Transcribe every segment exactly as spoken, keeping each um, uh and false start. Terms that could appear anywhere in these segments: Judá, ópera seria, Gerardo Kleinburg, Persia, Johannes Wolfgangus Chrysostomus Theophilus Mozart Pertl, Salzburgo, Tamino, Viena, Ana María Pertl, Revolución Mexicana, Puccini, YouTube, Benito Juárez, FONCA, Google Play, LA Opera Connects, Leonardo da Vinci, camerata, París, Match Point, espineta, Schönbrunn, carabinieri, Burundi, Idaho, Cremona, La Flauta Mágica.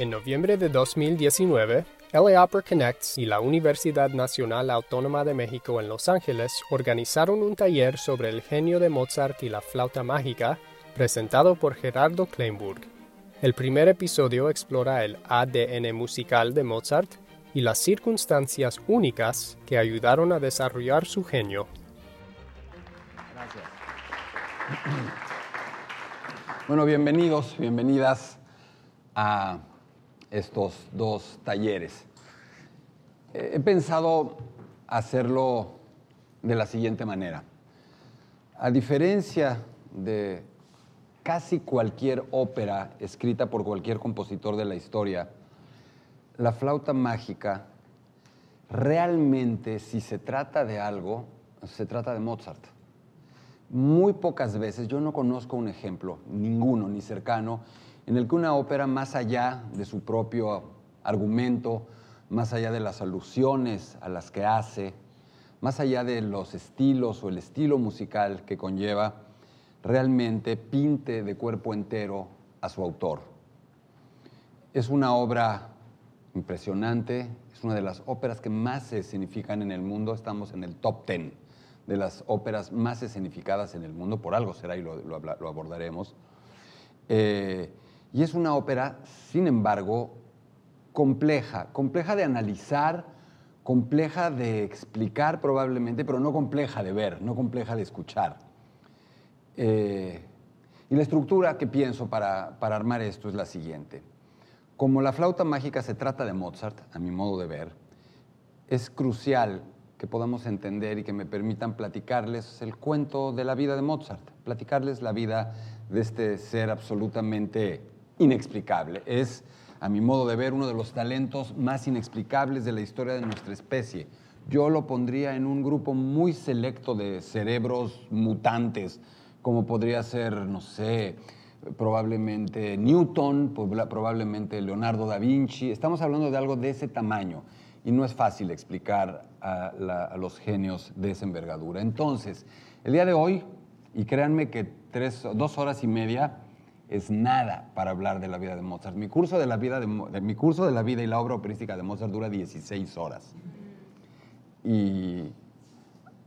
En noviembre de dos mil diecinueve, L A Opera Connects y la Universidad Nacional Autónoma de México en Los Ángeles organizaron un taller sobre el genio de Mozart y la flauta mágica, presentado por Gerardo Kleinburg. El primer episodio explora el A D N musical de Mozart y las circunstancias únicas que ayudaron a desarrollar su genio. Gracias. Bueno, bienvenidos, bienvenidas a estos dos talleres. He pensado hacerlo de la siguiente manera. A diferencia de casi cualquier ópera escrita por cualquier compositor de la historia, la flauta mágica, realmente, si se trata de algo, se trata de Mozart. Muy pocas veces, yo no conozco un ejemplo, ninguno, ni cercano, en el que una ópera, más allá de su propio argumento, más allá de las alusiones a las que hace, más allá de los estilos o el estilo musical que conlleva, realmente pinte de cuerpo entero a su autor. Es una obra impresionante, es una de las óperas que más se escenifican en el mundo, estamos en el top ten de las óperas más escenificadas en el mundo, por algo será y lo, lo, lo abordaremos. Eh, y es una ópera, sin embargo, compleja, compleja de analizar, compleja de explicar probablemente, pero no compleja de ver, no compleja de escuchar. Eh, y la estructura que pienso para, para armar esto es la siguiente. Como la flauta mágica se trata de Mozart, a mi modo de ver, es crucial que podamos entender y que me permitan platicarles el cuento de la vida de Mozart, platicarles la vida de este ser absolutamente inexplicable. Es, a mi modo de ver, uno de los talentos más inexplicables de la historia de nuestra especie. Yo lo pondría en un grupo muy selecto de cerebros mutantes, como podría ser, no sé, probablemente Newton, probablemente Leonardo da Vinci. Estamos hablando de algo de ese tamaño y no es fácil explicar a, la, a los genios de esa envergadura. Entonces, el día de hoy, y créanme que tres, dos horas y media es nada para hablar de la vida de Mozart. Mi curso de la vida, de, de, mi curso de la vida y la obra operística de Mozart dura dieciséis horas. Y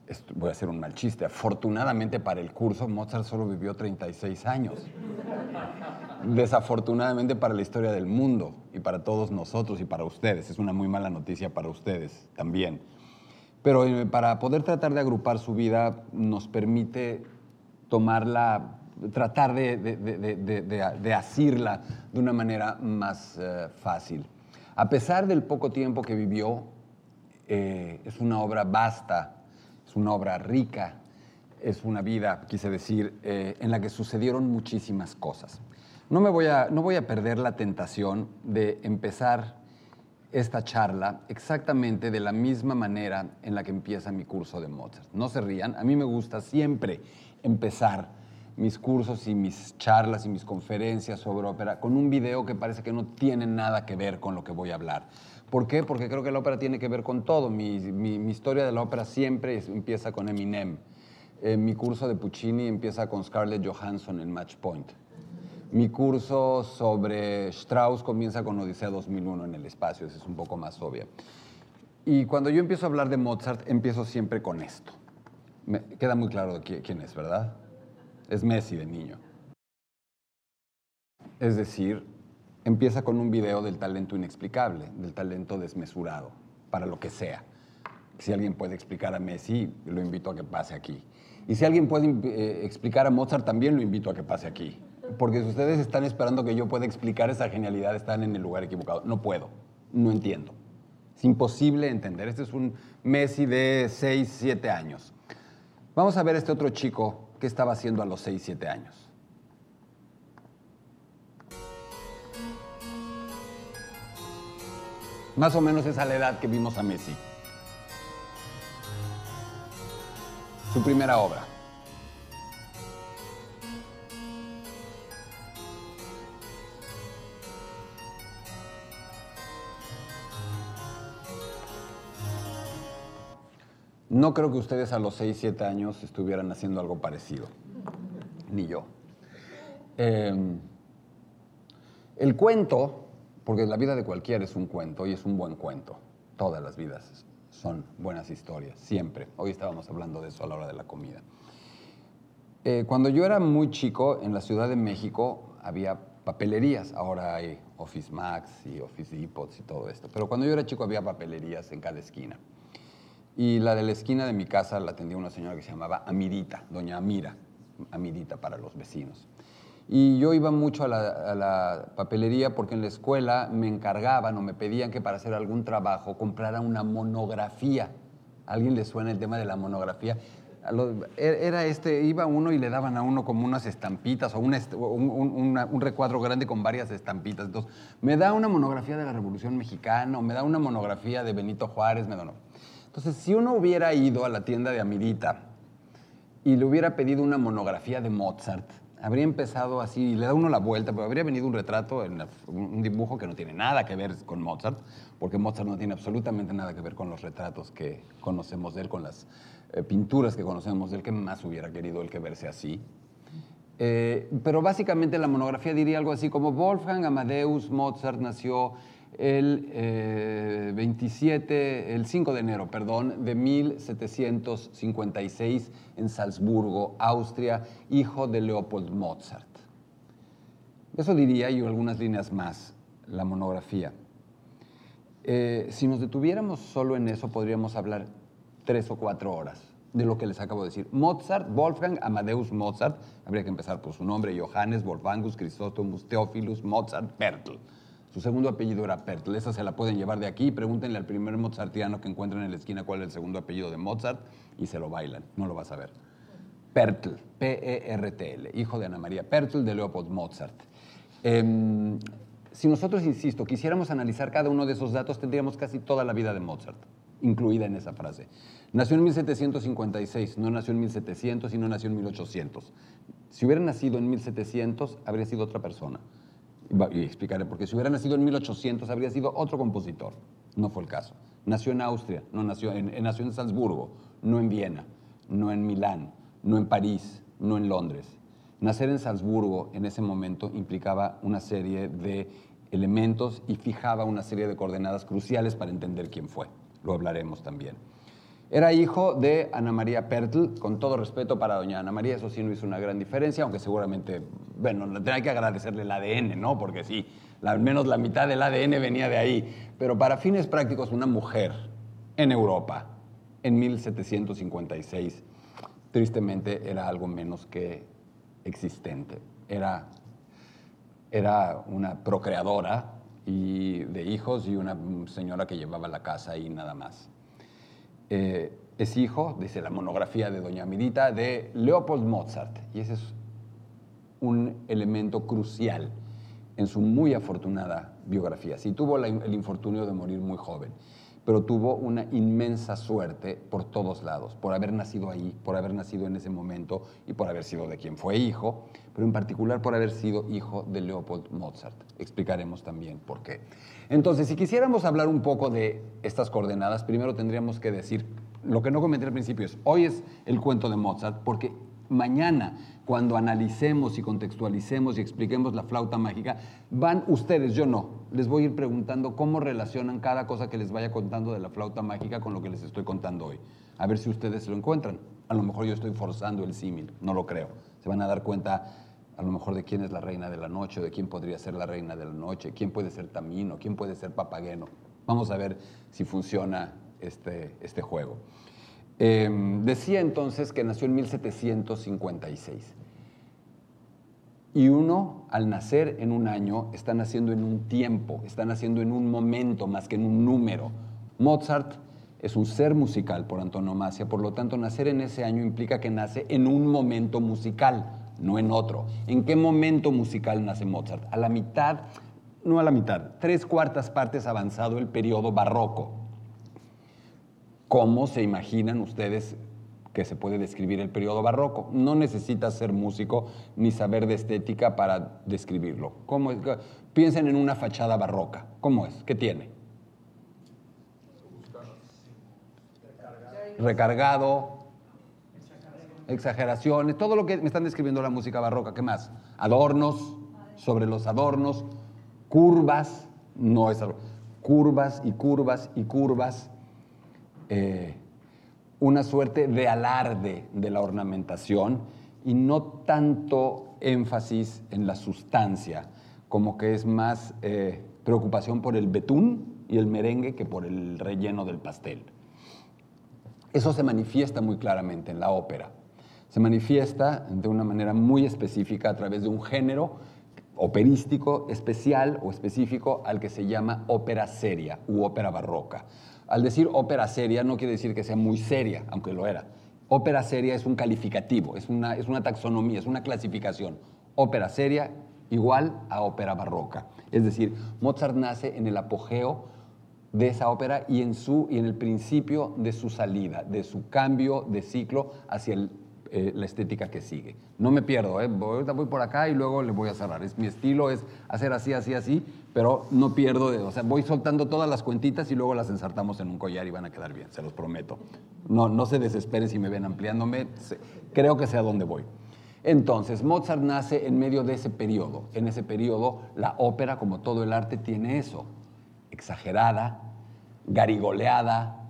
esto, voy a hacer un mal chiste. Afortunadamente para el curso, Mozart solo vivió treinta y seis años. Desafortunadamente para la historia del mundo y para todos nosotros y para ustedes. Es una muy mala noticia para ustedes también. Pero eh, para poder tratar de agrupar su vida nos permite tomarla, tratar de, de, de, de, de, de, de asirla de una manera más eh, fácil. A pesar del poco tiempo que vivió, eh, es una obra vasta. Es una obra rica, es una vida, quise decir, eh, en la que sucedieron muchísimas cosas. No, me voy a, no voy a perder la tentación de empezar esta charla exactamente de la misma manera en la que empieza mi curso de Mozart. No se rían, a mí me gusta siempre empezar mis cursos y mis charlas y mis conferencias sobre ópera con un video que parece que no tiene nada que ver con lo que voy a hablar. ¿Por qué? Porque creo que la ópera tiene que ver con todo. Mi, mi, mi historia de la ópera siempre es, empieza con Eminem. Eh, mi curso de Puccini empieza con Scarlett Johansson en Match Point. Mi curso sobre Strauss comienza con Odisea dos mil uno en el espacio. Esa es un poco más obvia. Y cuando yo empiezo a hablar de Mozart, empiezo siempre con esto. Me, queda muy claro quién, quién es, ¿verdad? Es Messi de niño. Es decir, empieza con un video del talento inexplicable, del talento desmesurado, para lo que sea. Si alguien puede explicar a Messi, lo invito a que pase aquí. Y si alguien puede eh, explicar a Mozart, también lo invito a que pase aquí. Porque si ustedes están esperando que yo pueda explicar esa genialidad, están en el lugar equivocado. No puedo, no entiendo. Es imposible entender. Este es un Messi de seis, siete años. Vamos a ver a este otro chico que estaba haciendo a los seis, siete años. Más o menos es a la edad que vimos a Messi. Su primera obra. No creo que ustedes a los seis, siete años estuvieran haciendo algo parecido. Ni yo. Eh, el cuento Porque la vida de cualquiera es un cuento y es un buen cuento. Todas las vidas son buenas historias, siempre. Hoy estábamos hablando de eso a la hora de la comida. Eh, cuando yo era muy chico, en la Ciudad de México había papelerías. Ahora hay Office Max y Office Depot y todo esto. Pero cuando yo era chico había papelerías en cada esquina. Y la de la esquina de mi casa la atendía una señora que se llamaba Amirita, doña Amira, Amirita para los vecinos. Y yo iba mucho a la, a la papelería porque en la escuela me encargaban o me pedían que para hacer algún trabajo comprara una monografía. ¿A alguien le suena el tema de la monografía? Era este, iba uno y le daban a uno como unas estampitas o una, un, una, un recuadro grande con varias estampitas. Entonces, me da una monografía de la Revolución Mexicana o me da una monografía de Benito Juárez, me da no. Entonces, si uno hubiera ido a la tienda de Amirita y le hubiera pedido una monografía de Mozart, habría empezado así, y le da uno la vuelta, pero habría venido un retrato, un dibujo que no tiene nada que ver con Mozart, porque Mozart no tiene absolutamente nada que ver con los retratos que conocemos de él, con las eh, pinturas que conocemos de él, que más hubiera querido él que verse así. Eh, pero básicamente la monografía diría algo así como Wolfgang Amadeus Mozart nació el eh, veintisiete, el cinco de enero, perdón, de mil setecientos cincuenta y seis en Salzburgo, Austria, hijo de Leopold Mozart. Eso diría yo algunas líneas más, la monografía. Eh, si nos detuviéramos solo en eso, podríamos hablar tres o cuatro horas de lo que les acabo de decir. Mozart, Wolfgang Amadeus Mozart, habría que empezar por su nombre, Johannes Wolfgangus Chrysostomus Theophilus Mozart Pertl. Su segundo apellido era Pertl. Esa se la pueden llevar de aquí. Pregúntenle al primer mozartiano que encuentren en la esquina cuál es el segundo apellido de Mozart y se lo bailan. No lo vas a ver. Pertl, P E R T L, hijo de Ana María Pertl, de Leopold Mozart. Eh, si nosotros, insisto, quisiéramos analizar cada uno de esos datos, tendríamos casi toda la vida de Mozart, incluida en esa frase. Nació en mil setecientos cincuenta y seis, no nació en mil setecientos y no nació en mil ochocientos. Si hubiera nacido en mil setecientos, habría sido otra persona. Y explicaré, porque si hubiera nacido en mil ochocientos habría sido otro compositor. No fue el caso. Nació en Austria, no nació en, nació en Salzburgo, no en Viena, no en Milán, no en París, no en Londres. Nacer en Salzburgo en ese momento implicaba una serie de elementos y fijaba una serie de coordenadas cruciales para entender quién fue. Lo hablaremos también. Era hijo de Ana María Pertl, con todo respeto para doña Ana María, eso sí no hizo una gran diferencia, aunque seguramente, bueno, tendría que agradecerle el A D N, ¿no? Porque sí, al menos la mitad del A D N venía de ahí. Pero para fines prácticos, una mujer en Europa, en mil setecientos cincuenta y seis, tristemente era algo menos que existente. Era, era una procreadora y de hijos y una señora que llevaba la casa y nada más. Eh, es hijo, dice la monografía de doña Amirita, de Leopold Mozart. Y ese es un elemento crucial en su muy afortunada biografía. Sí, tuvo la, el infortunio de morir muy joven, pero tuvo una inmensa suerte por todos lados, por haber nacido ahí, por haber nacido en ese momento y por haber sido de quien fue hijo, pero en particular por haber sido hijo de Leopold Mozart. Explicaremos también por qué. Entonces, si quisiéramos hablar un poco de estas coordenadas, primero tendríamos que decir, lo que no comenté al principio es, hoy es el cuento de Mozart, porque mañana, cuando analicemos y contextualicemos y expliquemos la flauta mágica, van ustedes, yo no, les voy a ir preguntando cómo relacionan cada cosa que les vaya contando de la flauta mágica con lo que les estoy contando hoy. A ver si ustedes lo encuentran. A lo mejor yo estoy forzando el símil, no lo creo. Se van a dar cuenta a lo mejor de quién es la reina de la noche o de quién podría ser la reina de la noche, quién puede ser Tamino, quién puede ser Papageno. Vamos a ver si funciona este, este juego. Eh, decía entonces que nació en mil setecientos cincuenta y seis y uno al nacer en un año está naciendo en un tiempo, está naciendo en un momento más que en un número. Mozart es un ser musical por antonomasia, por lo tanto nacer en ese año implica que nace en un momento musical, no en otro. ¿En qué momento musical nace Mozart? A la mitad, no a la mitad, tres cuartas partes avanzado el periodo barroco. ¿Cómo se imaginan ustedes que se puede describir el periodo barroco? No necesitas ser músico ni saber de estética para describirlo. ¿Cómo es? Piensen en una fachada barroca. ¿Cómo es? ¿Qué tiene? Recargado, exageraciones, todo lo que me están describiendo la música barroca. ¿Qué más? Adornos, sobre los adornos, curvas, no es algo. Curvas y curvas y curvas, eh, una suerte de alarde de la ornamentación y no tanto énfasis en la sustancia, como que es más eh, preocupación por el betún y el merengue que por el relleno del pastel. Eso se manifiesta muy claramente en la ópera. Se manifiesta de una manera muy específica a través de un género operístico especial o específico al que se llama ópera seria u ópera barroca. Al decir ópera seria no quiere decir que sea muy seria, aunque lo era. Ópera seria es un calificativo, es una, es una taxonomía, es una clasificación. Ópera seria igual a ópera barroca. Es decir, Mozart nace en el apogeo de esa ópera y en, su, y en el principio de su salida, de su cambio de ciclo hacia el, eh, la estética que sigue. No me pierdo, ¿eh? Voy, voy por acá y luego le voy a cerrar. Es, mi estilo es hacer así, así, así, pero no pierdo, de, o sea, voy soltando todas las cuentitas y luego las ensartamos en un collar y van a quedar bien, se los prometo. No, no se desesperen si me ven ampliándome, se, creo que sé a dónde voy. Entonces, Mozart nace en medio de ese periodo. En ese periodo, la ópera, como todo el arte, tiene eso. Exagerada, garigoleada,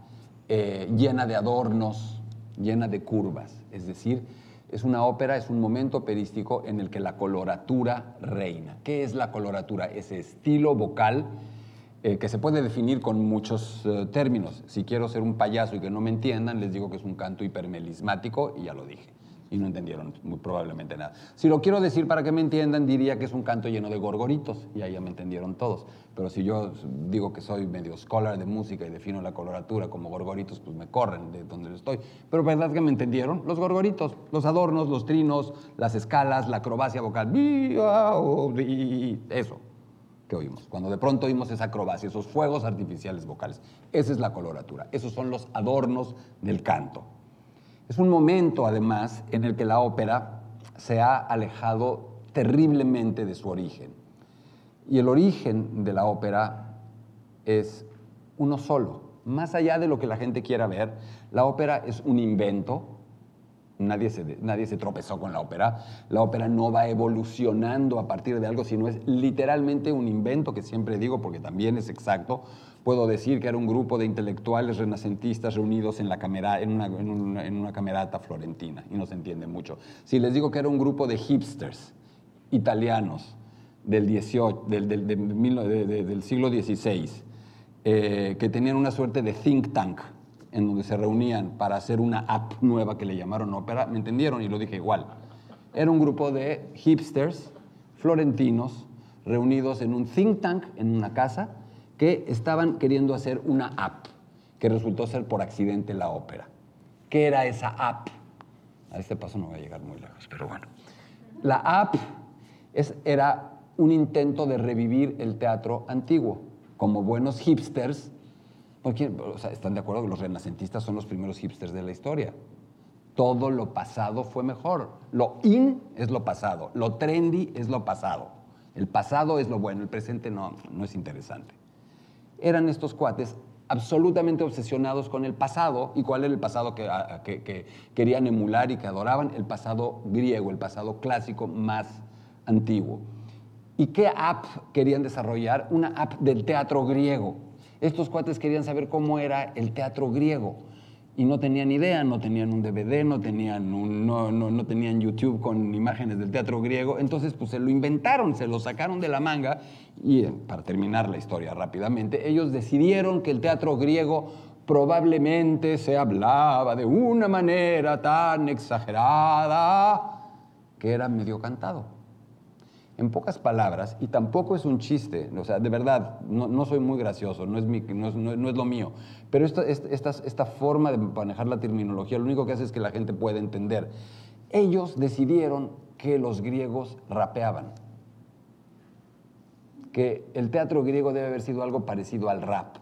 eh, llena de adornos, llena de curvas. Es decir, es una ópera, es un momento operístico en el que la coloratura reina. ¿Qué es la coloratura? Ese estilo vocal eh, que se puede definir con muchos eh, términos. Si quiero ser un payaso y que no me entiendan, les digo que es un canto hipermelismático y ya lo dije. Y no entendieron muy probablemente nada. Si lo quiero decir para que me entiendan, diría que es un canto lleno de gorgoritos, y ahí ya me entendieron todos. Pero si yo digo que soy medio scholar de música y defino la coloratura como gorgoritos, pues me corren de donde estoy. Pero ¿verdad que me entendieron? Los gorgoritos, los adornos, los trinos, las escalas, la acrobacia vocal. Eso que oímos. Cuando de pronto oímos esa acrobacia, esos fuegos artificiales vocales. Esa es la coloratura. Esos son los adornos del canto. Es un momento, además, en el que la ópera se ha alejado terriblemente de su origen. Y el origen de la ópera es uno solo. Más allá de lo que la gente quiera ver, la ópera es un invento. Nadie se, nadie se tropezó con la ópera. La ópera no va evolucionando a partir de algo, sino es literalmente un invento, que siempre digo porque también es exacto. Puedo decir que era un grupo de intelectuales renacentistas reunidos en, la camera, en, una, en, una, en una camerata florentina, y no se entiende mucho. Si les digo que era un grupo de hipsters italianos del, dieciocho, del, del, del, del siglo dieciséis, eh, que tenían una suerte de think tank, en donde se reunían para hacer una app nueva que le llamaron ópera, ¿me entendieron? Y lo dije igual. Era un grupo de hipsters florentinos reunidos en un think tank, en una casa, que estaban queriendo hacer una app, que resultó ser por accidente la ópera. ¿Qué era esa app? A este paso no voy a llegar muy lejos, pero bueno. La app es, era un intento de revivir el teatro antiguo. Como buenos hipsters, porque, o sea, ¿están de acuerdo que los renacentistas son los primeros hipsters de la historia? Todo lo pasado fue mejor. Lo in es lo pasado, lo trendy es lo pasado. El pasado es lo bueno, el presente no, no es interesante. Eran estos cuates absolutamente obsesionados con el pasado. ¿Y cuál era el pasado que, a, que, que querían emular y que adoraban? El pasado griego, el pasado clásico más antiguo. ¿Y qué app querían desarrollar? Una app del teatro griego. Estos cuates querían saber cómo era el teatro griego y no tenían idea, no tenían un D V D, no tenían, un, no, no, no tenían YouTube con imágenes del teatro griego. Entonces, pues se lo inventaron, se lo sacaron de la manga y, para terminar la historia rápidamente, ellos decidieron que el teatro griego probablemente se hablaba de una manera tan exagerada que era medio cantado. En pocas palabras, y tampoco es un chiste, o sea, de verdad, no, no soy muy gracioso, no es, mi, no es, no, no es lo mío, pero esta, esta, esta forma de manejar la terminología lo único que hace es que la gente pueda entender. Ellos decidieron que los griegos rapeaban, que el teatro griego debe haber sido algo parecido al rap.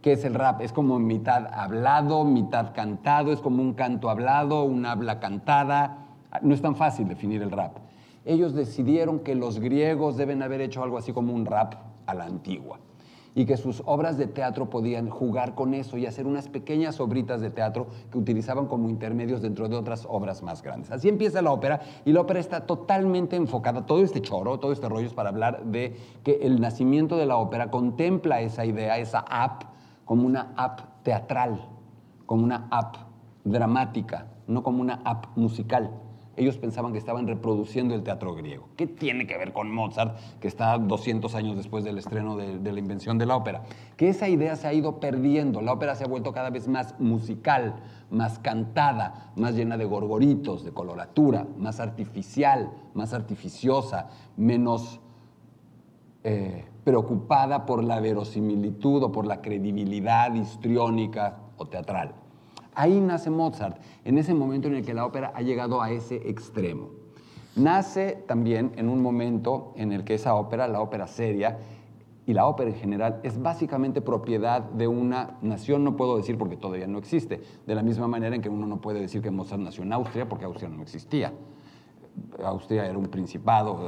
¿Qué es el rap? Es como mitad hablado, mitad cantado, es como un canto hablado, una habla cantada. No es tan fácil definir el rap. Ellos decidieron que los griegos deben haber hecho algo así como un rap a la antigua. y que sus obras de teatro podían jugar con eso y hacer unas pequeñas obritas de teatro que utilizaban como intermedios dentro de otras obras más grandes. Así empieza la ópera, y la ópera está totalmente enfocada, todo este choro, todo este rollo es para hablar de que el nacimiento de la ópera contempla esa idea, esa app, como una app teatral, como una app dramática, no como una app musical. Ellos pensaban que estaban reproduciendo el teatro griego. ¿Qué tiene que ver con Mozart, que está doscientos años después del estreno de, de la invención de la ópera? Que esa idea se ha ido perdiendo. La ópera se ha vuelto cada vez más musical, más cantada, más llena de gorgoritos, de coloratura, más artificial, más artificiosa, menos eh, preocupada por la verosimilitud o por la credibilidad histriónica o teatral. Ahí nace Mozart, en ese momento en el que la ópera ha llegado a ese extremo. Nace también en un momento en el que esa ópera, la ópera seria y la ópera en general, es básicamente propiedad de una nación, no puedo decir porque todavía no existe, de la misma manera en que uno no puede decir que Mozart nació en Austria porque Austria no existía. Austria era un principado,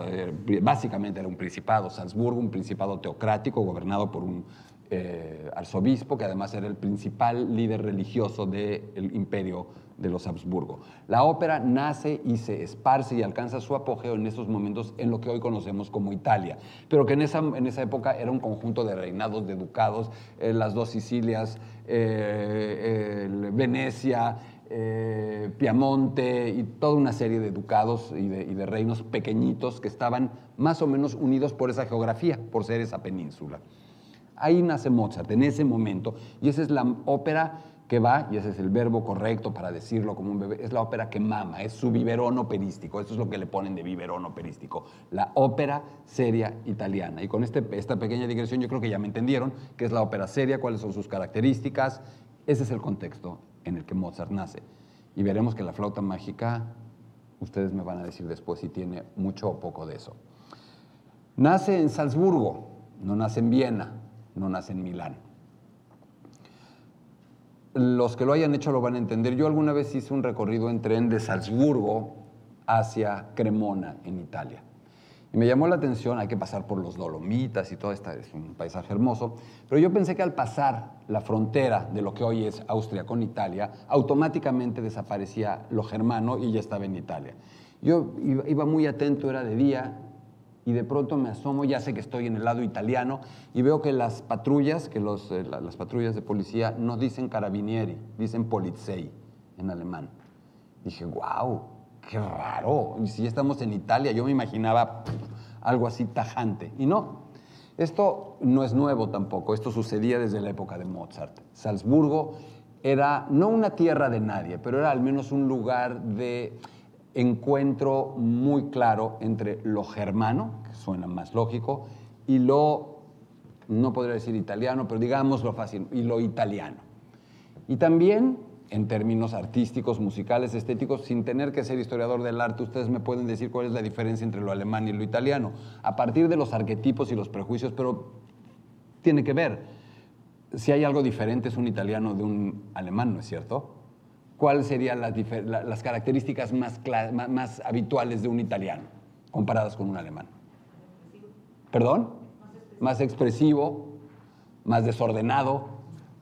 básicamente era un principado, Salzburgo, un principado teocrático gobernado por un Eh, arzobispo, que además era el principal líder religioso del imperio de los Habsburgo. La ópera nace y se esparce y alcanza su apogeo en esos momentos en lo que hoy conocemos como Italia, pero que en esa, en esa época era un conjunto de reinados, de ducados, eh, las dos Sicilias, eh, eh, Venecia, eh, Piamonte y toda una serie de ducados y de, y de reinos pequeñitos que estaban más o menos unidos por esa geografía, por ser esa península. Ahí nace Mozart, en ese momento, y esa es la ópera que va, y ese es el verbo correcto para decirlo como un bebé, es la ópera que mama, es su biberón operístico, eso es lo que le ponen de biberón operístico, la ópera seria italiana. Y con este, esta pequeña digresión yo creo que ya me entendieron qué es la ópera seria, cuáles son sus características, ese es el contexto en el que Mozart nace. Y veremos que La Flauta Mágica, ustedes me van a decir después si tiene mucho o poco de eso. Nace en Salzburgo, no nace en Viena, no nace en Milán. Los que lo hayan hecho lo van a entender. Yo alguna vez hice un recorrido en tren de Salzburgo hacia Cremona, en Italia. Y me llamó la atención, hay que pasar por los Dolomitas y todo esto, es un paisaje hermoso, pero yo pensé que al pasar la frontera de lo que hoy es Austria con Italia, automáticamente desaparecía lo germano y ya estaba en Italia. Yo iba muy atento, era de día, y de pronto me asomo, ya sé que estoy en el lado italiano, y veo que las patrullas, que los, eh, las patrullas de policía no dicen carabinieri, dicen polizei en alemán. Dije, wow, qué raro, y si estamos en Italia, yo me imaginaba pff, algo así tajante. Y no, esto no es nuevo tampoco, esto sucedía desde la época de Mozart. Salzburgo era no una tierra de nadie, pero era al menos un lugar de encuentro muy claro entre lo germano, que suena más lógico, y lo, no podría decir italiano, pero digamos lo fácil, y lo italiano. Y también, en términos artísticos, musicales, estéticos, sin tener que ser historiador del arte, ustedes me pueden decir cuál es la diferencia entre lo alemán y lo italiano, a partir de los arquetipos y los prejuicios, pero tiene que ver. Si hay algo diferente es un italiano de un alemán, ¿no es cierto? ¿Cuáles serían las, las características más, más, más habituales de un italiano comparadas con un alemán? ¿Perdón? Más expresivo, más desordenado,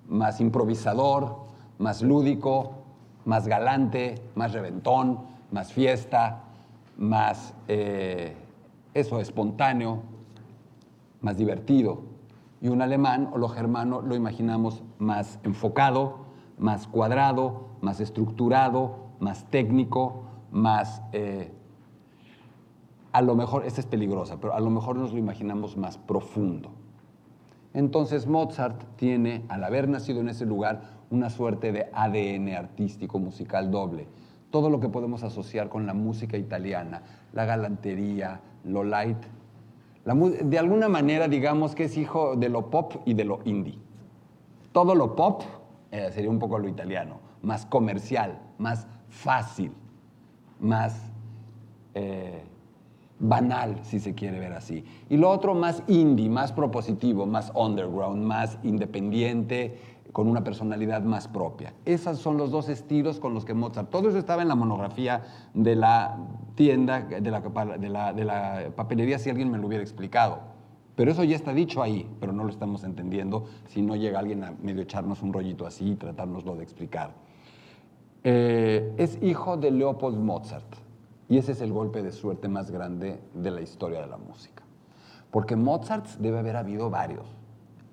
más improvisador, más lúdico, más galante, más reventón, más fiesta, más eh, eso, espontáneo, más divertido. Y un alemán o lo germano lo imaginamos más enfocado, más cuadrado, más estructurado, más técnico, más... Eh, a lo mejor, esta es peligrosa, pero a lo mejor nos lo imaginamos más profundo. Entonces Mozart tiene, al haber nacido en ese lugar, una suerte de A D N artístico musical doble. Todo lo que podemos asociar con la música italiana, la galantería, lo light, la, de alguna manera digamos que es hijo de lo pop y de lo indie. Todo lo pop eh, sería un poco lo italiano, más comercial, más fácil, más eh, banal, si se quiere ver así. Y lo otro más indie, más propositivo, más underground, más independiente, con una personalidad más propia. Esos son los dos estilos con los que Mozart... Todo eso estaba en la monografía de la tienda, de la, de la, de la papelería, si alguien me lo hubiera explicado. Pero eso ya está dicho ahí, pero no lo estamos entendiendo si no llega alguien a medio echarnos un rollito así y tratárnoslo de explicar. Eh, es hijo de Leopold Mozart, y ese es el golpe de suerte más grande de la historia de la música. Porque Mozart debe haber habido varios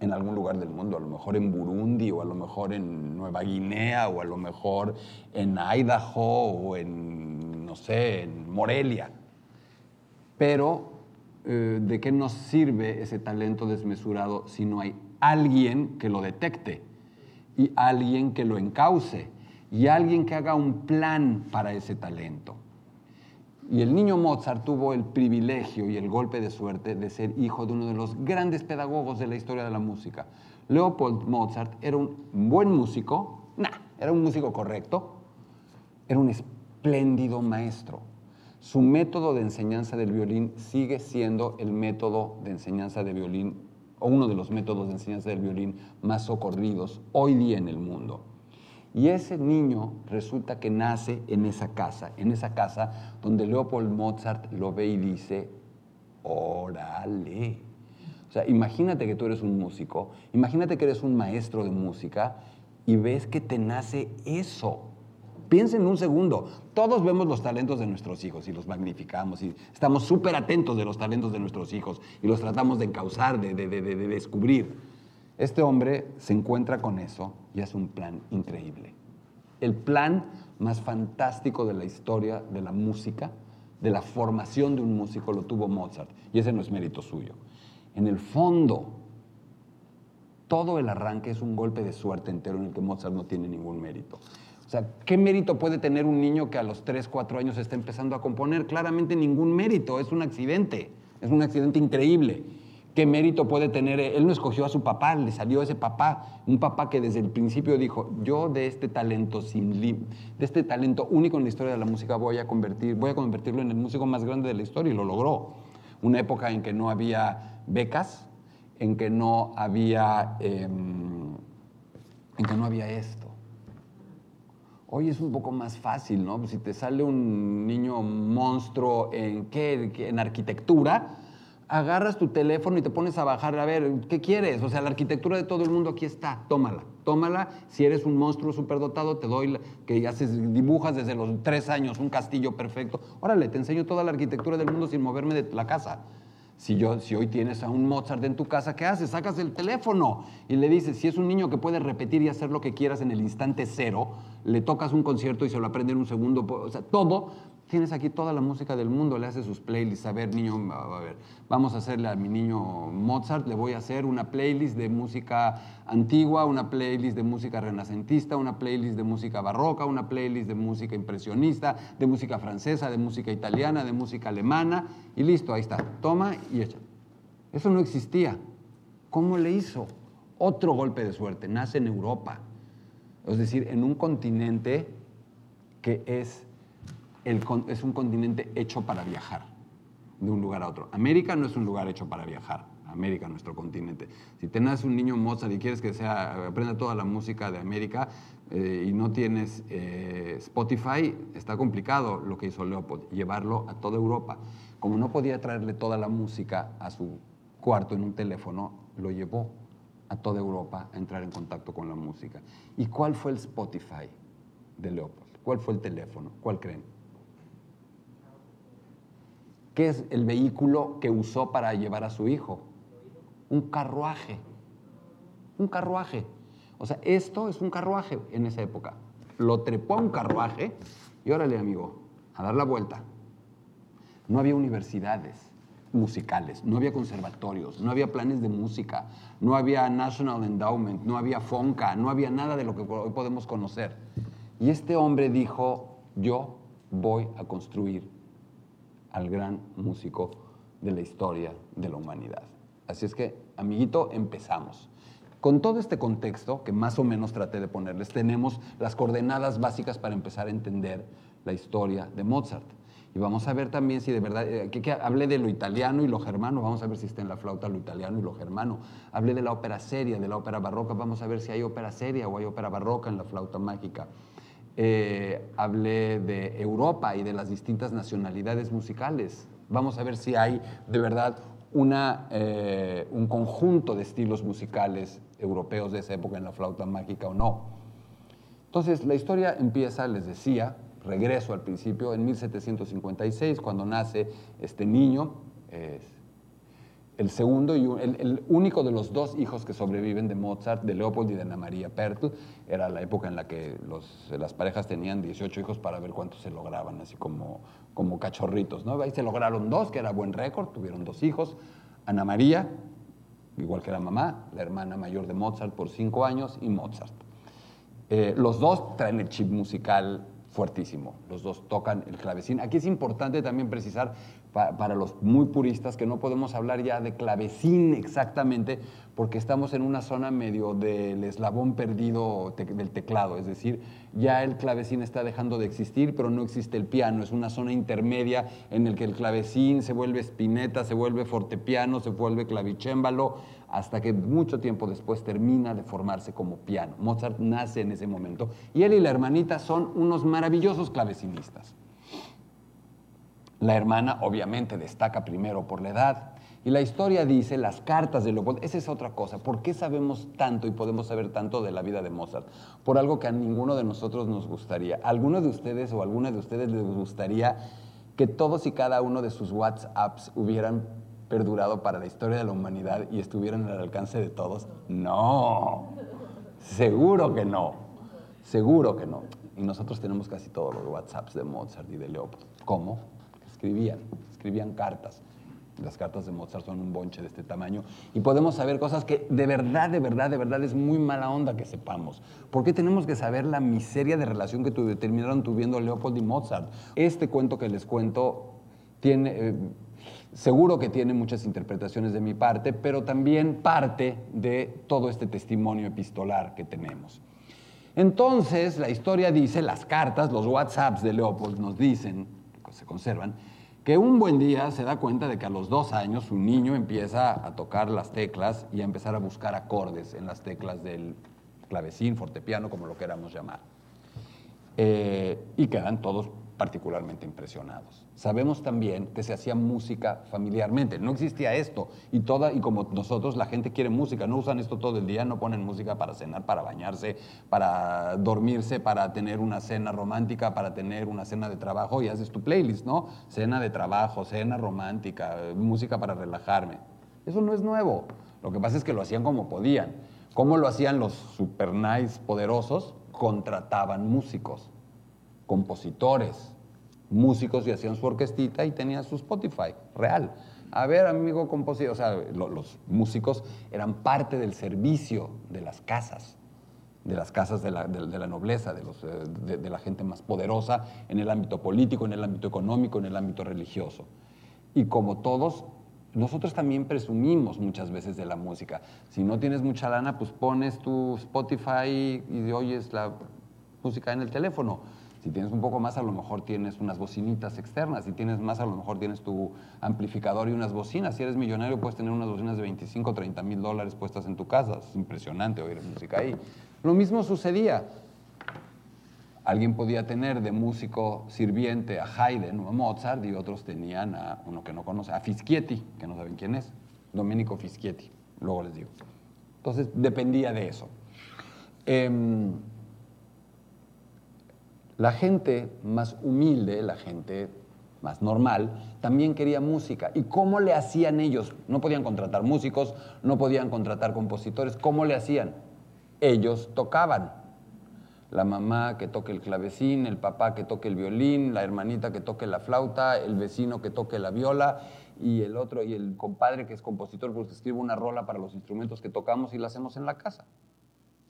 en algún lugar del mundo, a lo mejor en Burundi, o a lo mejor en Nueva Guinea, o a lo mejor en Idaho, o en, no sé, en Morelia. Pero, eh, ¿de qué nos sirve ese talento desmesurado si no hay alguien que lo detecte, y alguien que lo encauce, y alguien que haga un plan para ese talento? Y el niño Mozart tuvo el privilegio y el golpe de suerte de ser hijo de uno de los grandes pedagogos de la historia de la música. Leopold Mozart era un buen músico, nah, era un músico correcto, era un espléndido maestro. Su método de enseñanza del violín sigue siendo el método de enseñanza de violín, o uno de los métodos de enseñanza del violín más socorridos hoy día en el mundo. Y ese niño resulta que nace en esa casa, en esa casa donde Leopold Mozart lo ve y dice, órale. O sea, imagínate que tú eres un músico, imagínate que eres un maestro de música y ves que te nace eso. Piensa en un segundo. Todos vemos los talentos de nuestros hijos y los magnificamos y estamos súper atentos de los talentos de nuestros hijos y los tratamos de encauzar, de, de, de, de descubrir. Este hombre se encuentra con eso y hace un plan increíble. El plan más fantástico de la historia de la música, de la formación de un músico, lo tuvo Mozart. Y ese no es mérito suyo. En el fondo, todo el arranque es un golpe de suerte entero en el que Mozart no tiene ningún mérito. O sea, ¿qué mérito puede tener un niño que a los tres, cuatro años está empezando a componer? Claramente ningún mérito, es un accidente. Es un accidente increíble. ¿Qué mérito puede tener? Él no escogió a su papá, le salió ese papá, un papá que desde el principio dijo, yo de este talento sin lim- de este talento único en la historia de la música voy a convertir, voy a convertirlo en el músico más grande de la historia, y lo logró. Una época en que no había becas, en que no había, eh, en que no había esto. Hoy es un poco más fácil, ¿no? Si te sale un niño monstruo en, ¿qué? en arquitectura, agarras tu teléfono y te pones a bajar, a ver, ¿qué quieres? O sea, la arquitectura de todo el mundo aquí está, tómala, tómala. Si eres un monstruo superdotado, te doy, la, que haces, dibujas desde los tres años un castillo perfecto. Órale, te enseño toda la arquitectura del mundo sin moverme de la casa. Si, yo, si hoy tienes a un Mozart en tu casa, ¿qué haces? Sacas el teléfono y le dices, si es un niño que puede repetir y hacer lo que quieras en el instante cero, le tocas un concierto y se lo aprende en un segundo, o sea, todo. Tienes aquí toda la música del mundo, le haces sus playlists. A ver, niño, a ver, vamos a hacerle a mi niño Mozart, le voy a hacer una playlist de música antigua, una playlist de música renacentista, una playlist de música barroca, una playlist de música impresionista, de música francesa, de música italiana, de música alemana, y listo, ahí está. Toma y echa. Eso no existía. ¿Cómo le hizo? Otro golpe de suerte. Nace en Europa. Es decir, en un continente que es... El, es un continente hecho para viajar de un lugar a otro. América no es un lugar hecho para viajar. América, nuestro continente. Si te nace un niño Mozart y quieres que sea, aprenda toda la música de América eh, y no tienes eh, Spotify, está complicado lo que hizo Leopold, llevarlo a toda Europa. Como no podía traerle toda la música a su cuarto en un teléfono, lo llevó a toda Europa a entrar en contacto con la música. ¿Y cuál fue el Spotify de Leopold? ¿Cuál fue el teléfono? ¿Cuál creen? ¿Qué es el vehículo que usó para llevar a su hijo? Un carruaje. Un carruaje. O sea, esto es un carruaje en esa época. Lo trepó a un carruaje y órale, amigo, a dar la vuelta. No había universidades musicales, no había conservatorios, no había planes de música, no había National Endowment, no había FONCA, no había nada de lo que hoy podemos conocer. Y este hombre dijo, yo voy a construir al gran músico de la historia de la humanidad. Así es que, amiguito, empezamos. Con todo este contexto, que más o menos traté de ponerles, tenemos las coordenadas básicas para empezar a entender la historia de Mozart. Y vamos a ver también si de verdad... Eh, que, que hablé de lo italiano y lo germano, vamos a ver si está en la flauta lo italiano y lo germano. Hablé de la ópera seria, de la ópera barroca, vamos a ver si hay ópera seria o hay ópera barroca en la flauta mágica. Eh, hablé de Europa y de las distintas nacionalidades musicales. Vamos a ver si hay de verdad una, eh, un conjunto de estilos musicales europeos de esa época en la flauta mágica o no. Entonces, la historia empieza, les decía, regreso al principio, en mil setecientos cincuenta y seis, cuando nace este niño, eh, el segundo y un, el, el único de los dos hijos que sobreviven de Mozart, de Leopold y de Ana María Pertl. Era la época en la que los, las parejas tenían dieciocho hijos para ver cuántos se lograban, así como, como cachorritos, ¿no? Ahí se lograron dos, que era buen récord, tuvieron dos hijos. Ana María, igual que la mamá, la hermana mayor de Mozart por cinco años, y Mozart. Eh, los dos traen el chip musical fuertísimo, los dos tocan el clavecín. Aquí es importante también precisar pa, para los muy puristas que no podemos hablar ya de clavecín exactamente porque estamos en una zona medio del eslabón perdido te, del teclado, es decir, ya el clavecín está dejando de existir, pero no existe el piano, es una zona intermedia en la que el clavecín se vuelve espineta, se vuelve fortepiano, se vuelve clavicémbalo, hasta que mucho tiempo después termina de formarse como piano. Mozart nace en ese momento y él y la hermanita son unos maravillosos clavecinistas. La hermana obviamente destaca primero por la edad y la historia dice, las cartas de Leopold, esa es otra cosa, ¿por qué sabemos tanto y podemos saber tanto de la vida de Mozart? Por algo que a ninguno de nosotros nos gustaría. ¿Alguno de ustedes o alguna de ustedes les gustaría que todos y cada uno de sus WhatsApps hubieran perdurado para la historia de la humanidad y estuvieran al alcance de todos? No, seguro que no, seguro que no. Y nosotros tenemos casi todos los WhatsApps de Mozart y de Leopold. ¿Cómo? Escribían, escribían cartas. Las cartas de Mozart son un bonche de este tamaño y podemos saber cosas que de verdad, de verdad, de verdad es muy mala onda que sepamos. ¿Por qué tenemos que saber la miseria de relación que tu, terminaron tuviendo Leopold y Mozart? Este cuento que les cuento tiene... Eh, Seguro que tiene muchas interpretaciones de mi parte, pero también parte de todo este testimonio epistolar que tenemos. Entonces, la historia dice, las cartas, los WhatsApps de Leopold nos dicen, que se conservan, que un buen día se da cuenta de que a los dos años un niño empieza a tocar las teclas y a empezar a buscar acordes en las teclas del clavecín, fortepiano, como lo queramos llamar. Eh, y quedan todos particularmente impresionados. Sabemos también que se hacía música familiarmente. No existía esto. Y, toda, y como nosotros, la gente quiere música. No usan esto todo el día, no ponen música para cenar, para bañarse, para dormirse, para tener una cena romántica, para tener una cena de trabajo. Y haces tu playlist, ¿no? Cena de trabajo, cena romántica, música para relajarme. Eso no es nuevo. Lo que pasa es que lo hacían como podían. ¿Cómo lo hacían los super nice poderosos? Contrataban músicos, compositores, músicos, y hacían su orquestita y tenían su Spotify, real. A ver, amigo compositor, o sea, lo, los músicos eran parte del servicio de las casas, de las casas de la, de, de la nobleza, de, los, de, de la gente más poderosa en el ámbito político, en el ámbito económico, en el ámbito religioso. Y como todos, nosotros también presumimos muchas veces de la música. Si no tienes mucha lana, pues pones tu Spotify y oyes la música en el teléfono. Si tienes un poco más, a lo mejor tienes unas bocinitas externas. Si tienes más, a lo mejor tienes tu amplificador y unas bocinas. Si eres millonario, puedes tener unas bocinas de veinticinco o treinta mil dólares puestas en tu casa. Es impresionante oír música ahí. Lo mismo sucedía. Alguien podía tener de músico sirviente a Haydn o a Mozart y otros tenían a uno que no conoce, a Fischietti, que no saben quién es, Domenico Fischietti, luego les digo. Entonces, dependía de eso. Eh, La gente más humilde, la gente más normal, también quería música. ¿Y cómo le hacían ellos? No podían contratar músicos, no podían contratar compositores. ¿Cómo le hacían? Ellos tocaban. La mamá que toque el clavecín, el papá que toque el violín, la hermanita que toque la flauta, el vecino que toque la viola y el otro, y el compadre que es compositor, pues escribe una rola para los instrumentos que tocamos y la hacemos en la casa.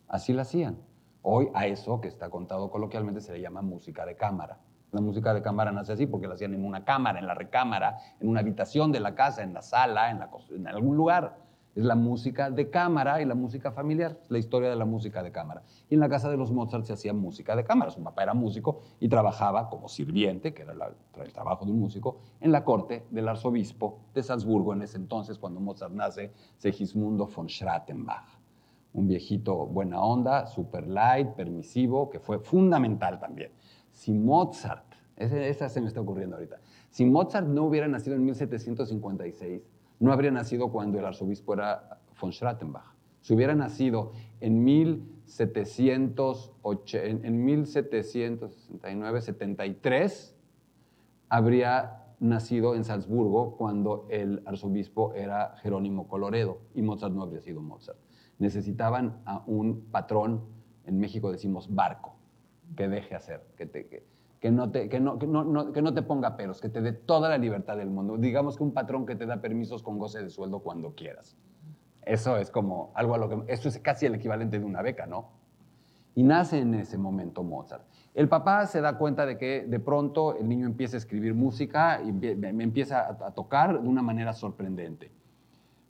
Así la hacían. Hoy a eso, que está contado coloquialmente, se le llama música de cámara. La música de cámara nace así porque la hacían en una cámara, en la recámara, en una habitación de la casa, en la sala, en, la co- en algún lugar. Es la música de cámara y la música familiar, la historia de la música de cámara. Y en la casa de los Mozart se hacía música de cámara. Su papá era músico y trabajaba como sirviente, que era la, el trabajo de un músico, en la corte del arzobispo de Salzburgo, en ese entonces, cuando Mozart nace, Segismundo von Schrattenbach. Un viejito buena onda, super light, permisivo, que fue fundamental también. Si Mozart, esa se me está ocurriendo ahorita, si Mozart no hubiera nacido en mil setecientos cincuenta y seis, no habría nacido cuando el arzobispo era von Schrattenbach. Si hubiera nacido en mil setecientos sesenta y nueve setenta y tres, habría nacido en Salzburgo cuando el arzobispo era Jerónimo Coloredo, y Mozart no habría sido Mozart. Necesitaban a un patrón, en México decimos barco, que deje hacer, que, te, que, que, no, te, que, no, que, no, no, que no te ponga peros, que te dé toda la libertad del mundo. Digamos que un patrón que te da permisos con goce de sueldo cuando quieras. Eso es como algo a lo que... Eso es casi el equivalente de una beca, ¿no? Y nace en ese momento Mozart. El papá se da cuenta de que de pronto el niño empieza a escribir música y empieza a tocar de una manera sorprendente.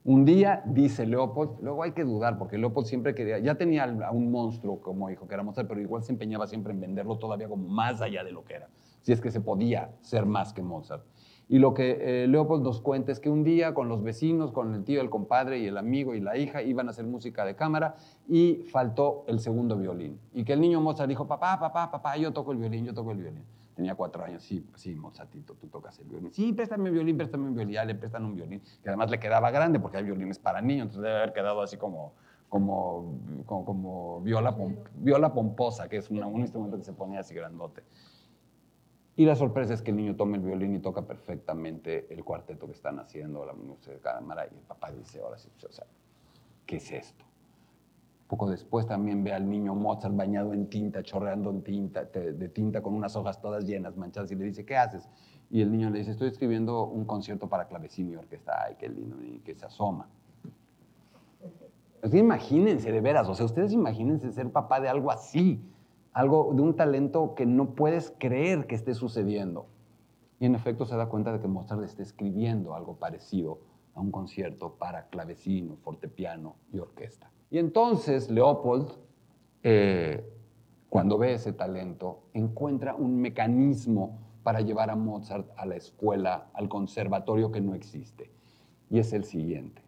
Un día, dice Leopold, luego hay que dudar, porque Leopold siempre quería... Ya tenía a un monstruo como hijo, que era Mozart, pero igual se empeñaba siempre en venderlo todavía como más allá de lo que era, si es que se podía ser más que Mozart. Y lo que eh, Leopold nos cuenta es que un día con los vecinos, con el tío, el compadre y el amigo y la hija iban a hacer música de cámara y faltó el segundo violín. Y que el niño Mozart dijo, papá, papá, papá, yo toco el violín, yo toco el violín. Tenía cuatro años, sí, sí, Mozartito, tú tocas el violín. Sí, préstame un violín, préstame un violín, ya le prestan un violín. Que además le quedaba grande porque hay violines para niños, entonces debe haber quedado así como, como, como, como viola, pom, viola pomposa, que es una, un instrumento que se ponía así grandote. Y la sorpresa es que el niño toma el violín y toca perfectamente el cuarteto que están haciendo, la música de cámara, y el papá dice, ahora sí, o sea, ¿qué es esto? Poco después también ve al niño Mozart bañado en tinta, chorreando en tinta, de tinta con unas hojas todas llenas, manchadas, y le dice, ¿qué haces? Y el niño le dice, estoy escribiendo un concierto para clavecín y orquesta. Ay, qué lindo, y que se asoma. Así, imagínense, de veras, o sea, ustedes imagínense ser papá de algo así, algo de un talento que no puedes creer que esté sucediendo. Y en efecto se da cuenta de que Mozart está escribiendo algo parecido a un concierto para clavecín, fortepiano y orquesta. Y entonces Leopold, eh, cuando ve ese talento, encuentra un mecanismo para llevar a Mozart a la escuela, al conservatorio que no existe. Y es el siguiente.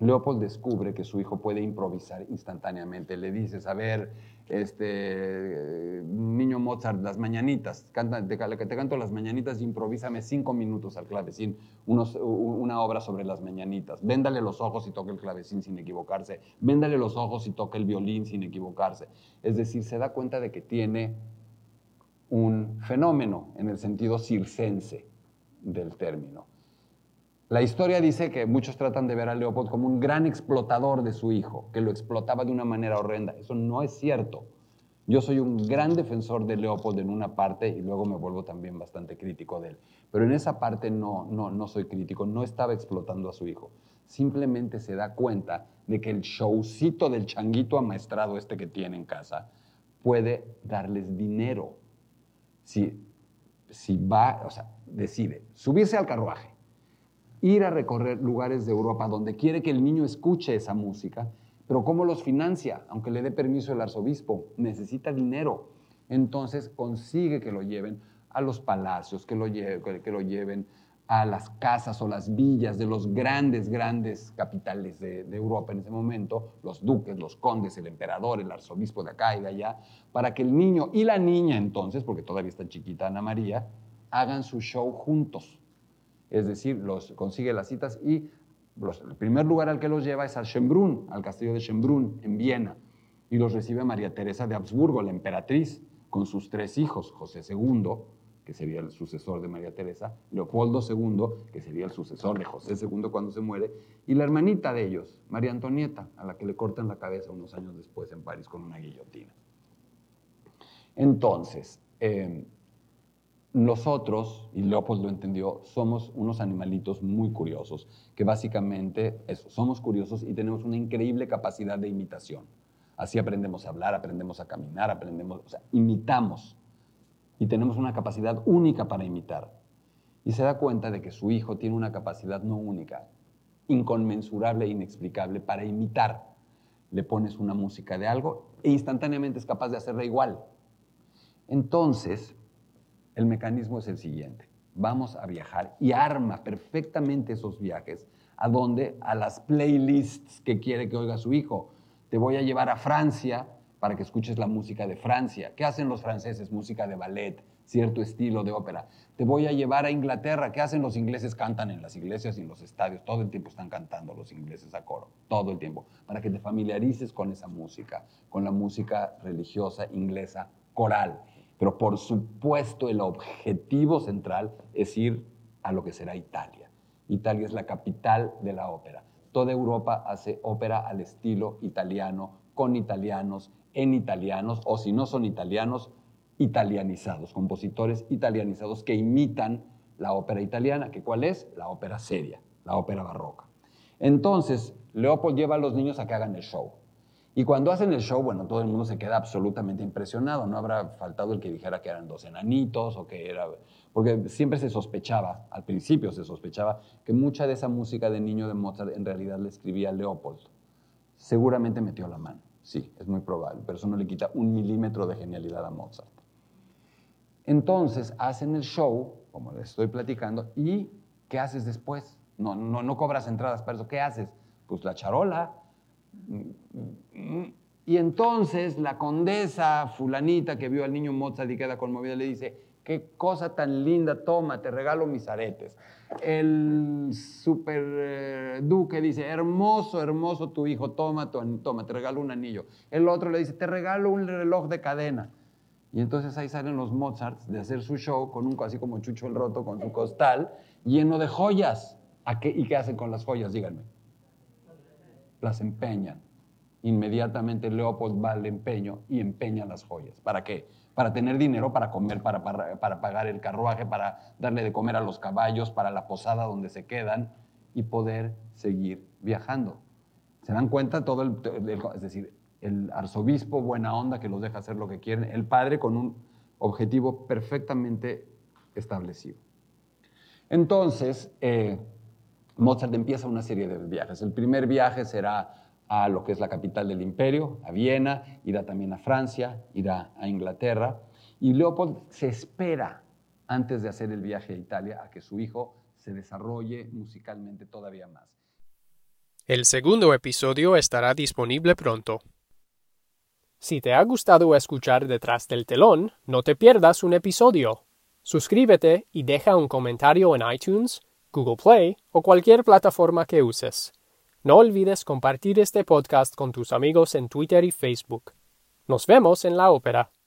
Leopold descubre que su hijo puede improvisar instantáneamente. Le dices, a ver, este, niño Mozart, las mañanitas, canta, te, te canto las mañanitas, improvísame cinco minutos al clavecín, unos, una obra sobre las mañanitas. Véndale los ojos y toque el clavecín sin equivocarse. Véndale los ojos y toque el violín sin equivocarse. Es decir, se da cuenta de que tiene un fenómeno en el sentido circense del término. La historia dice que muchos tratan de ver a Leopold como un gran explotador de su hijo, que lo explotaba de una manera horrenda. Eso no es cierto. Yo soy un gran defensor de Leopold en una parte y luego me vuelvo también bastante crítico de él. Pero en esa parte no, no, no soy crítico, no estaba explotando a su hijo. Simplemente se da cuenta de que el showcito del changuito amaestrado este que tiene en casa puede darles dinero. Si, si va, o sea, decide subirse al carruaje, ir a recorrer lugares de Europa donde quiere que el niño escuche esa música, pero ¿cómo los financia? Aunque le dé permiso el arzobispo, necesita dinero. Entonces consigue que lo lleven a los palacios, que lo, lleve, que lo lleven a las casas o las villas de los grandes, grandes capitales de, de Europa en ese momento, los duques, los condes, el emperador, el arzobispo de acá y de allá, para que el niño y la niña entonces, porque todavía está chiquita Ana María, hagan su show juntos. Es decir, los, consigue las citas y los, el primer lugar al que los lleva es a Schönbrunn, al castillo de Schönbrunn, en Viena. Y los recibe María Teresa de Habsburgo, la emperatriz, con sus tres hijos, José segundo, que sería el sucesor de María Teresa, Leopoldo segundo, que sería el sucesor de José segundo cuando se muere, y la hermanita de ellos, María Antonieta, a la que le cortan la cabeza unos años después en París con una guillotina. Entonces... Eh, Nosotros, y Leopold lo entendió, somos unos animalitos muy curiosos, que básicamente eso, somos curiosos y tenemos una increíble capacidad de imitación. Así aprendemos a hablar, aprendemos a caminar, aprendemos, o sea, imitamos. Y tenemos una capacidad única para imitar. Y se da cuenta de que su hijo tiene una capacidad no única, inconmensurable e inexplicable para imitar. Le pones una música de algo e instantáneamente es capaz de hacerla igual. Entonces... El mecanismo es el siguiente. Vamos a viajar y arma perfectamente esos viajes. ¿A dónde? A las playlists que quiere que oiga su hijo. Te voy a llevar a Francia para que escuches la música de Francia. ¿Qué hacen los franceses? Música de ballet, cierto estilo de ópera. Te voy a llevar a Inglaterra. ¿Qué hacen los ingleses? Cantan en las iglesias y en los estadios. Todo el tiempo están cantando los ingleses a coro. Todo el tiempo. Para que te familiarices con esa música, con la música religiosa inglesa coral. Pero, por supuesto, el objetivo central es ir a lo que será Italia. Italia es la capital de la ópera. Toda Europa hace ópera al estilo italiano, con italianos, en italianos, o si no son italianos, italianizados, compositores italianizados que imitan la ópera italiana, que ¿cuál es? La ópera seria, la ópera barroca. Entonces, Leopold lleva a los niños a que hagan el show. Y cuando hacen el show, bueno, todo el mundo se queda absolutamente impresionado. No habrá faltado el que dijera que eran dos enanitos o que era... Porque siempre se sospechaba, al principio se sospechaba, que mucha de esa música de niño de Mozart en realidad le escribía Leopold. Seguramente metió la mano, sí, es muy probable, pero eso no le quita un milímetro de genialidad a Mozart. Entonces, hacen el show, como les estoy platicando, y ¿qué haces después? No, no, no cobras entradas para eso, ¿qué haces? Pues la charola... Y entonces la condesa fulanita que vio al niño Mozart y queda conmovida le dice: qué cosa tan linda, toma, te regalo mis aretes. El superduque dice: hermoso, hermoso tu hijo, toma, toma, te regalo un anillo. El otro le dice: te regalo un reloj de cadena. Y entonces ahí salen los Mozarts de hacer su show con un, así como Chucho el Roto, con su costal lleno de joyas. ¿A qué, ¿Y qué hacen con las joyas? Díganme. Las empeñan. Inmediatamente Leopold va al empeño y empeña las joyas. ¿Para qué? Para tener dinero para comer, para, para, para pagar el carruaje, para darle de comer a los caballos, para la posada donde se quedan y poder seguir viajando. ¿Se dan cuenta? Todo el, el, es decir, el arzobispo buena onda que los deja hacer lo que quieren, el padre con un objetivo perfectamente establecido. Entonces, eh, Mozart empieza una serie de viajes. El primer viaje será a lo que es la capital del imperio, a Viena, irá también a Francia, irá a Inglaterra. Y Leopold se espera, antes de hacer el viaje a Italia, a que su hijo se desarrolle musicalmente todavía más. El segundo episodio estará disponible pronto. Si te ha gustado escuchar Detrás del Telón, no te pierdas un episodio. Suscríbete y deja un comentario en iTunes, Google Play o cualquier plataforma que uses. No olvides compartir este podcast con tus amigos en Twitter y Facebook. Nos vemos en la ópera.